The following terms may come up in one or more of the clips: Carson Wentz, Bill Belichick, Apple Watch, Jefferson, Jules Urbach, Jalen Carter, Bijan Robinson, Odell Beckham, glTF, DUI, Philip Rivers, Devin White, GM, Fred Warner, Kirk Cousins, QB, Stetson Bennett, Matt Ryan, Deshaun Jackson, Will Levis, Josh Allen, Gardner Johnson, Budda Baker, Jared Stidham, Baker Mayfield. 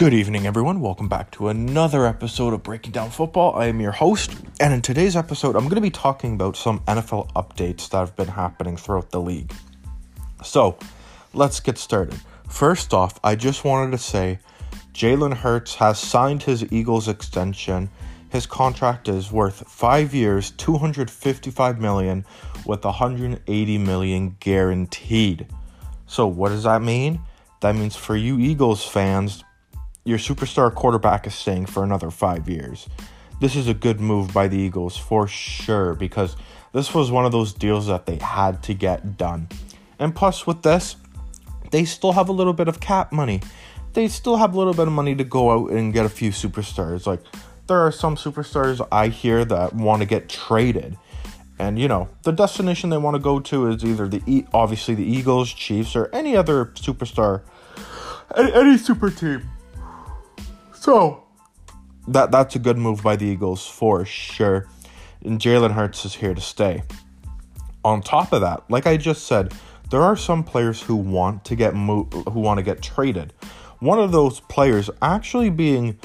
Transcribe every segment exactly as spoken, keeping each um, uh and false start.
Good evening, everyone. Welcome back to another episode of Breaking Down Football. I am your host, and in today's episode, I'm going to be talking about some N F L updates that have been happening throughout the league. So, let's get started. First off, I just wanted to say Jalen Hurts has signed his Eagles extension. His contract is worth five years, two hundred fifty-five million dollars, with one hundred eighty million dollars guaranteed. So, what does that mean? That means for you Eagles fans, your superstar quarterback is staying for another five years. This is a good move by the Eagles for sure, because this was one of those deals that they had to get done. And plus with this, they still have a little bit of cap money. They still have a little bit of money to go out and get a few superstars. Like, there are some superstars I hear that want to get traded. And, you know, the destination they want to go to is either the e- obviously the Eagles, Chiefs, or any other superstar, any, any super team. So, that that's a good move by the Eagles for sure. And Jalen Hurts is here to stay. On top of that, like I just said, there are some players who want to get mo- who want to get traded. One of those players actually being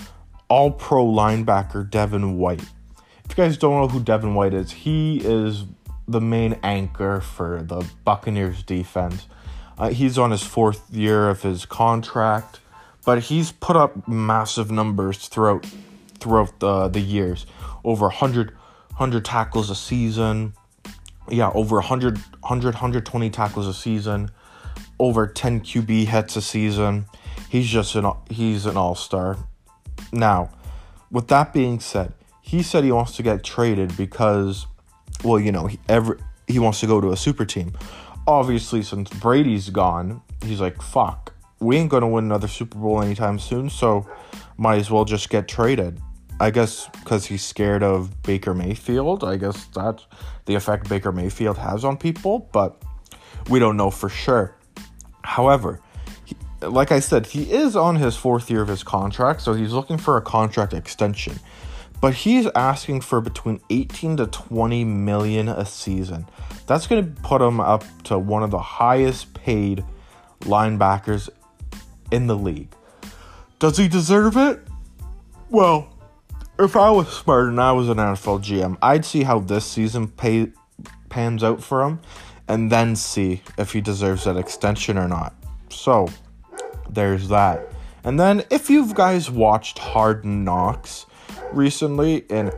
all-pro linebacker Devin White. If you guys don't know who Devin White is, he is the main anchor for the Buccaneers defense. Uh, he's on his fourth year of his contract, but he's put up massive numbers throughout throughout the, the years. Over one hundred, one hundred tackles a season. Yeah, over one hundred, one hundred, one hundred twenty tackles a season. Over ten Q B hits a season. He's just an he's an all-star. Now, with that being said, he said he wants to get traded because, well, you know, he, every, he wants to go to a super team. Obviously, since Brady's gone, he's like, fuck, we ain't going to win another Super Bowl anytime soon, so might as well just get traded. I guess because he's scared of Baker Mayfield. I guess that's the effect Baker Mayfield has on people, but we don't know for sure. However, he, like I said, he is on his fourth year of his contract, so he's looking for a contract extension. But he's asking for between eighteen to twenty million a season. That's going to put him up to one of the highest paid linebackers in the league. Does he deserve it? Well, if I was smart and I was an N F L G M, I'd see how this season pay, pans out for him and then see if he deserves that extension or not. So, there's that. And then if you guys watched Hard Knocks recently, and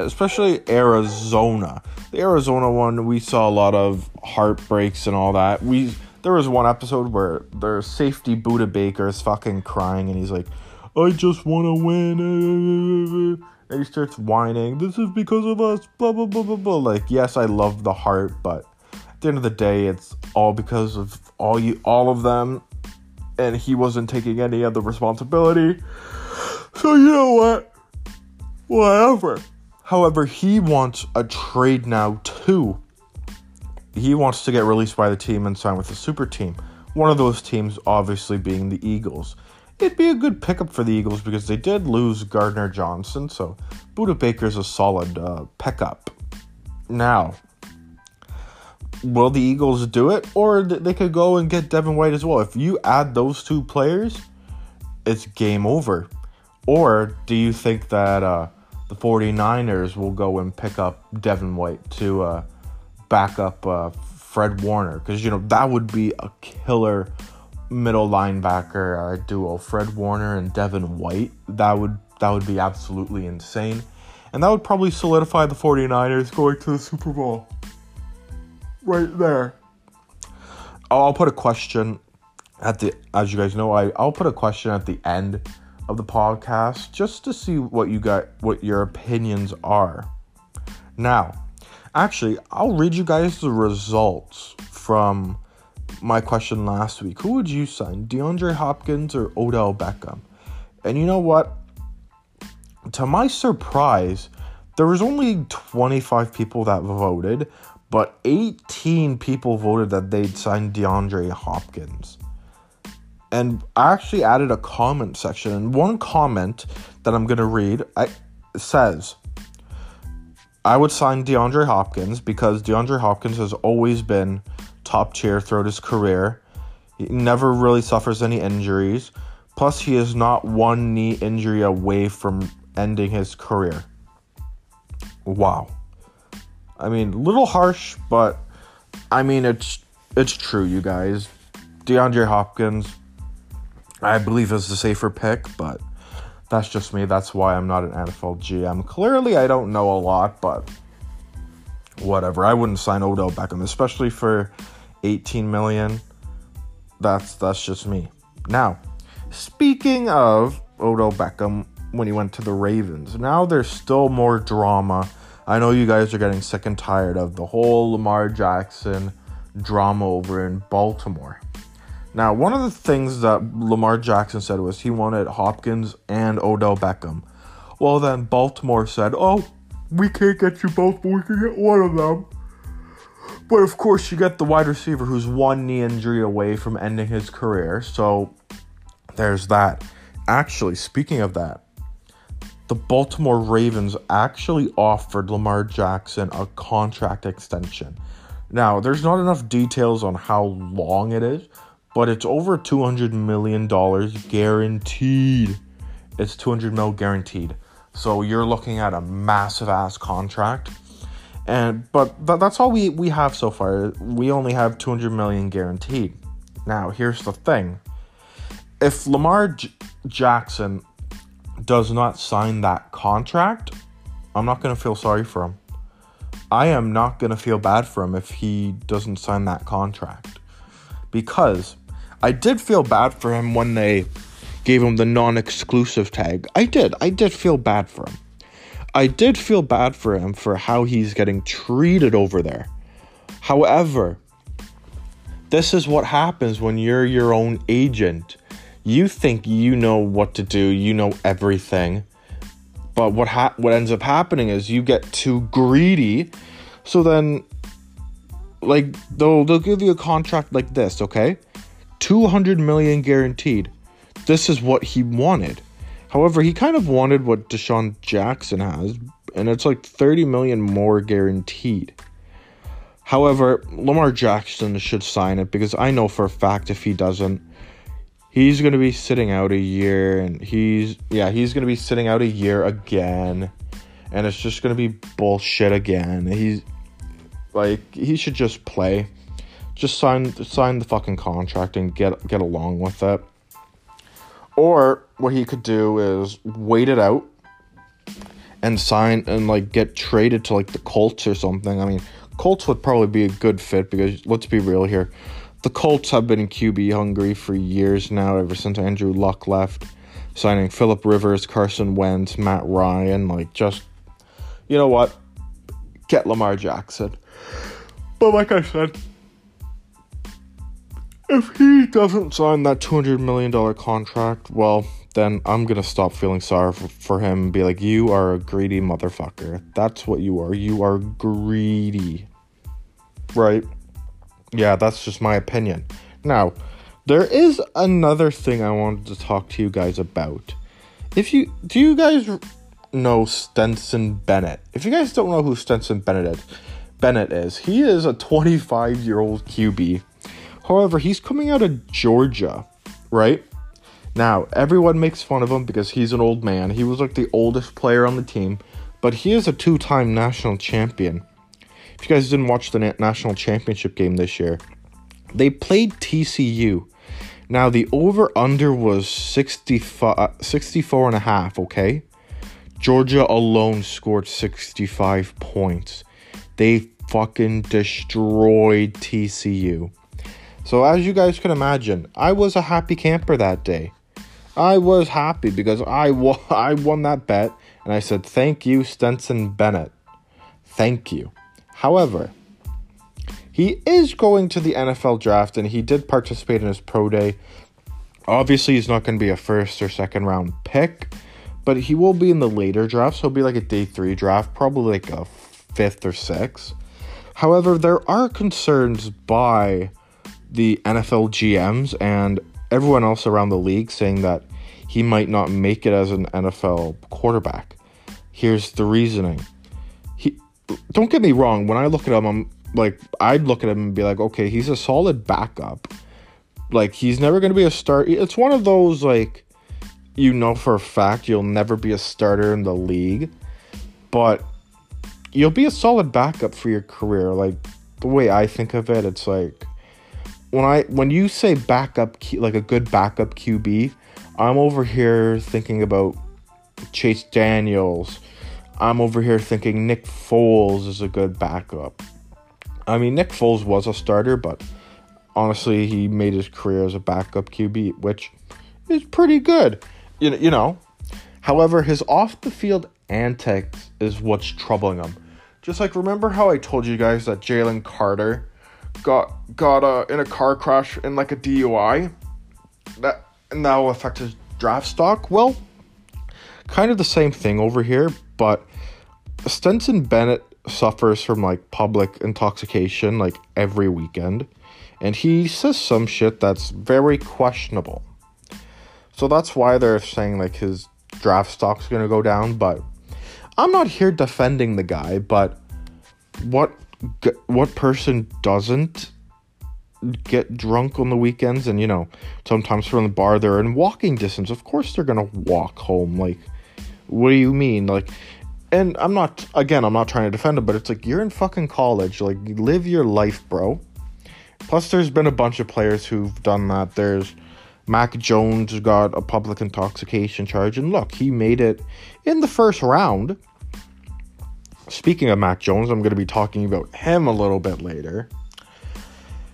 especially Arizona, the Arizona one, we saw a lot of heartbreaks and all that. We there was one episode where their safety Budda Baker is fucking crying, and he's like, "I just want to win," and he starts whining, "This is because of us," blah blah blah blah blah. Like, yes, I love the heart, but at the end of the day, it's all because of all you, all of them, and he wasn't taking any of the responsibility. So you know what? Whatever. However, he wants a trade now too. He wants to get released by the team and sign with a super team. One of those teams obviously being the Eagles. It'd be a good pickup for the Eagles because they did lose Gardner Johnson, so Budda Baker's a solid uh, pickup. Now, will the Eagles do it? Or they could go and get Devin White as well. If you add those two players, it's game over. Or do you think that uh, the forty-niners will go and pick up Devin White to uh, back up uh, Fred Warner? Because, you know, that would be a killer middle linebacker uh, duo. Fred Warner and Devin White. That would that would be absolutely insane. And that would probably solidify the forty-niners going to the Super Bowl. Right there. I'll put a question at the... As you guys know, I, I'll put a question at the end of the podcast just to see what you got, what your opinions are. Now, actually, I'll read you guys the results from my question last week. Who would you sign, DeAndre Hopkins or Odell Beckham? And you know what? To my surprise, there was only twenty-five people that voted, but eighteen people voted that they'd sign DeAndre Hopkins. And I actually added a comment section. And one comment that I'm going to read I, says, I would sign DeAndre Hopkins because DeAndre Hopkins has always been top tier throughout his career. He never really suffers any injuries. Plus, he is not one knee injury away from ending his career. Wow. I mean, a little harsh, but I mean, it's it's true, you guys. DeAndre Hopkins, I believe, is the safer pick, but that's just me. That's why I'm not an N F L G M. Clearly, I don't know a lot, but whatever. I wouldn't sign Odell Beckham, especially for eighteen million dollars. That's that's just me. Now, speaking of Odell Beckham, when he went to the Ravens, now there's still more drama. I know you guys are getting sick and tired of the whole Lamar Jackson drama over in Baltimore. Now, one of the things that Lamar Jackson said was he wanted Hopkins and Odell Beckham. Well, then Baltimore said, oh, we can't get you both, but we can get one of them. But, of course, you get the wide receiver who's one knee injury away from ending his career. So, there's that. Actually, speaking of that, the Baltimore Ravens actually offered Lamar Jackson a contract extension. Now, there's not enough details on how long it is, but it's over two hundred million dollars guaranteed. It's two hundred mil guaranteed. So you're looking at a massive-ass contract. And But th- that's all we, we have so far. We only have two hundred million dollars guaranteed. Now, here's the thing. If Lamar J- Jackson... does not sign that contract, I'm not going to feel sorry for him. I am not going to feel bad for him if he doesn't sign that contract. Because I did feel bad for him when they gave him the non-exclusive tag. I did. I did feel bad for him. I did feel bad for him for how he's getting treated over there. However, this is what happens when you're your own agent. You think you know what to do, you know everything, but what ha- what ends up happening is you get too greedy. So then, like, they'll, they'll give you a contract like this, okay? two hundred million dollars guaranteed. This is what he wanted. However, he kind of wanted what Deshaun Jackson has, and it's like thirty million dollars more guaranteed. However, Lamar Jackson should sign it, because I know for a fact if he doesn't, he's going to be sitting out a year, and he's, yeah, he's going to be sitting out a year again, and it's just going to be bullshit again. He's, like, he should just play. Just sign sign the fucking contract and get get along with it. Or what he could do is wait it out and sign and, like, get traded to, like, the Colts or something. I mean, Colts would probably be a good fit because, let's be real here, the Colts have been Q B hungry for years now, ever since Andrew Luck left, signing Philip Rivers, Carson Wentz, Matt Ryan. Like, just, you know what? Get Lamar Jackson. But like I said, if he doesn't sign that two hundred million dollars contract, well, then I'm going to stop feeling sorry for, for him and be like, you are a greedy motherfucker. That's what you are. You are greedy. Right? Yeah, that's just my opinion. Now, there is another thing I wanted to talk to you guys about. If you do you guys know Stetson Bennett? If you guys don't know who Stetson Bennett is, Bennett is, he is a twenty-five-year-old Q B. However, he's coming out of Georgia, right? Now, everyone makes fun of him because he's an old man. He was like the oldest player on the team, but he is a two-time national champion. If you guys didn't watch the national championship game this year, they played T C U. Now, the over-under was sixty-four and a half, okay? Georgia alone scored sixty-five points. They fucking destroyed T C U. So, as you guys can imagine, I was a happy camper that day. I was happy because I, w- I won that bet, and I said, thank you, Stetson Bennett. Thank you. However, he is going to the N F L draft, and he did participate in his pro day. Obviously, he's not going to be a first or second round pick, but he will be in the later draft, so he'll be like a day three draft, probably like a fifth or sixth. However, there are concerns by the N F L G Ms and everyone else around the league saying that he might not make it as an N F L quarterback. Here's the reasoning. Don't get me wrong, when I look at him, I'm like, I'd look at him and be like, okay, he's a solid backup. Like, he's never going to be a start. It's one of those, like, you know for a fact you'll never be a starter in the league, but you'll be a solid backup for your career. Like, the way I think of it, it's like, when I when you say backup, like a good backup Q B, I'm over here thinking about Chase Daniels. I'm over here thinking Nick Foles is a good backup. I mean, Nick Foles was a starter, but honestly, he made his career as a backup Q B, which is pretty good, you you know. However, his off-the-field antics is what's troubling him. Just like, remember how I told you guys that Jalen Carter got got uh, in a car crash in like a D U I? That, and that will affect his draft stock? Well, kind of the same thing over here, but Stetson Bennett suffers from like public intoxication like every weekend, and he says some shit that's very questionable. So that's why they're saying like his draft stock's going to go down, but I'm not here defending the guy, but what what person doesn't get drunk on the weekends? And, you know, sometimes from the bar they're in walking distance. Of course they're going to walk home. Like, what do you mean? Like, and I'm not, again, I'm not trying to defend him, but it's like, you're in fucking college. Like, live your life, bro. Plus, there's been a bunch of players who've done that. There's Mac Jones got a public intoxication charge, and look, he made it in the first round. Speaking of Mac Jones, I'm going to be talking about him a little bit later.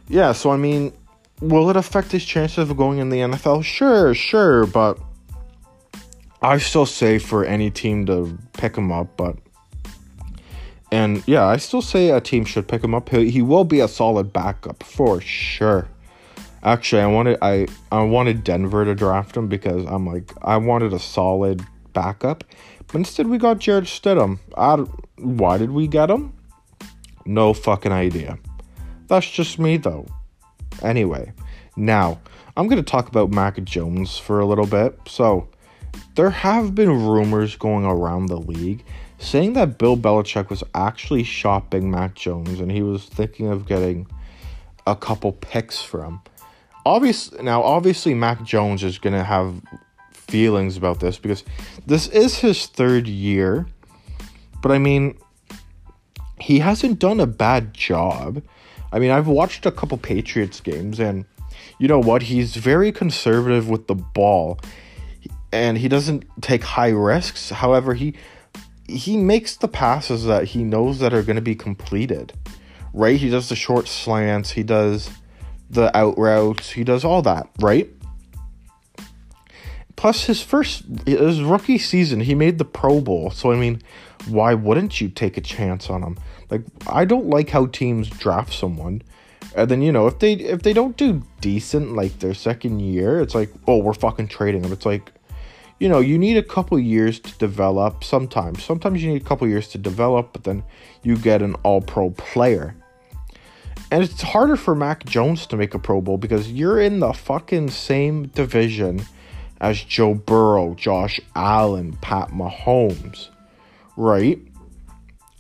Yeah, so I mean, will it affect his chances of going in the N F L? Sure, sure, but I still say for any team to pick him up, but... And yeah, I still say a team should pick him up. He will be a solid backup for sure. Actually, I wanted I, I wanted Denver to draft him because I'm like, I wanted a solid backup. But instead, we got Jared Stidham. I, why did we get him? No fucking idea. That's just me, though. Anyway, now, I'm going to talk about Mac Jones for a little bit. So, there have been rumors going around the league saying that Bill Belichick was actually shopping Mac Jones and he was thinking of getting a couple picks for him. Obvious, now, obviously, Mac Jones is going to have feelings about this because this is his third year. But, I mean, he hasn't done a bad job. I mean, I've watched a couple Patriots games, and you know what? He's very conservative with the ball, and he doesn't take high risks. However, he he makes the passes that he knows that are going to be completed, right? He does the short slants. He does the out routes, he does all that, right? Plus, his first, his rookie season, he made the Pro Bowl. So, I mean, why wouldn't you take a chance on him? Like, I don't like how teams draft someone. And then, you know, if they if they don't do decent, like, their second year, it's like, oh, we're fucking trading them. It's like, you know, you need a couple years to develop sometimes. Sometimes you need a couple years to develop, but then you get an all-pro player. And it's harder for Mac Jones to make a Pro Bowl because you're in the fucking same division as Joe Burrow, Josh Allen, Pat Mahomes, right?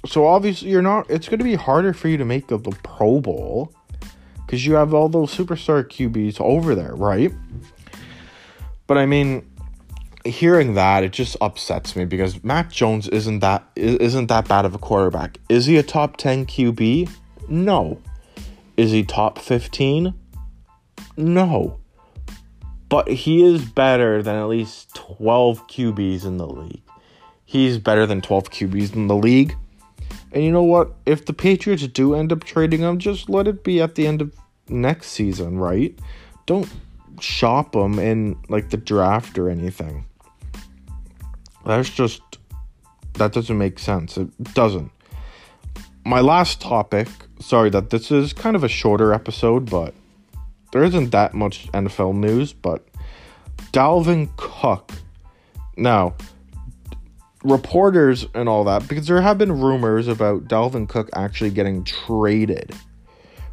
So obviously you're not, it's going to be harder for you to make the Pro Bowl because you have all those superstar Q Bs over there, right? But I mean, hearing that, it just upsets me because Mac Jones isn't that isn't that bad of a quarterback. Is he a top ten Q B? No. Is he top fifteen? No. But he is better than at least twelve Q Bs in the league. He's better than twelve Q Bs in the league. And you know what? If the Patriots do end up trading him, just let it be at the end of next season, right? Don't shop him in, like, the draft or anything. That's just... That doesn't make sense. It doesn't. My last topic... Sorry that this is kind of a shorter episode, but there isn't that much N F L news, but Dalvin Cook. Now, reporters and all that, because there have been rumors about Dalvin Cook actually getting traded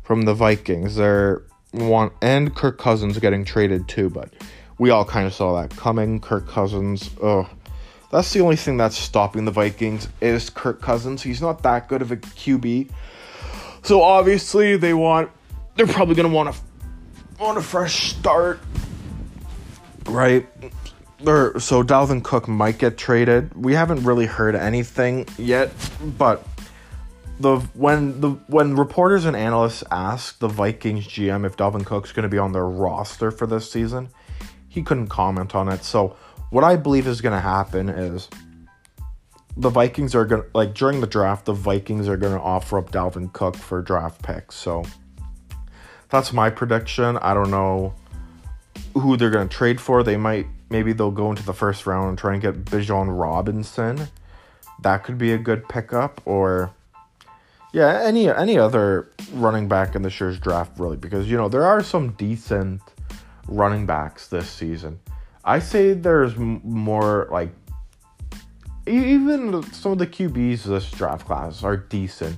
from the Vikings. They're one, and Kirk Cousins getting traded too, but we all kind of saw that coming. Kirk Cousins, ugh. That's the only thing that's stopping the Vikings is Kirk Cousins. He's not that good of a Q B. So, obviously, they want... They're probably going to want to on a fresh start, right? Or, so Dalvin Cook might get traded. We haven't really heard anything yet, but the when the when reporters and analysts asked the Vikings G M if Dalvin Cook's going to be on their roster for this season, he couldn't comment on it. So what I believe is going to happen is the Vikings are going to, like, during the draft, the Vikings are going to offer up Dalvin Cook for draft picks. So that's my prediction. I don't know who they're going to trade for. They might, maybe they'll go into the first round and try and get Bijan Robinson. That could be a good pickup. Or, yeah, any any other running back in this year's draft, really. Because, you know, there are some decent running backs this season. I say there's more, like, even some of the Q Bs this draft class are decent.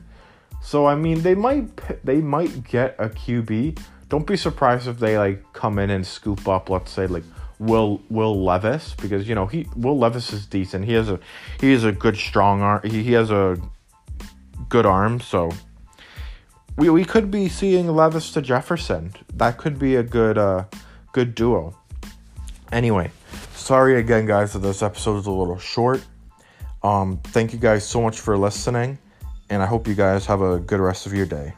So, I mean, they might they might get a Q B. Don't be surprised if they, like, come in and scoop up, let's say, like, Will Will Levis, because, you know, he Will Levis is decent. He has a he has a good strong arm. He, he has a good arm. So we we could be seeing Levis to Jefferson. That could be a good uh good duo. Anyway, sorry again, guys, that this episode is a little short. Um, thank you guys so much for listening, and I hope you guys have a good rest of your day.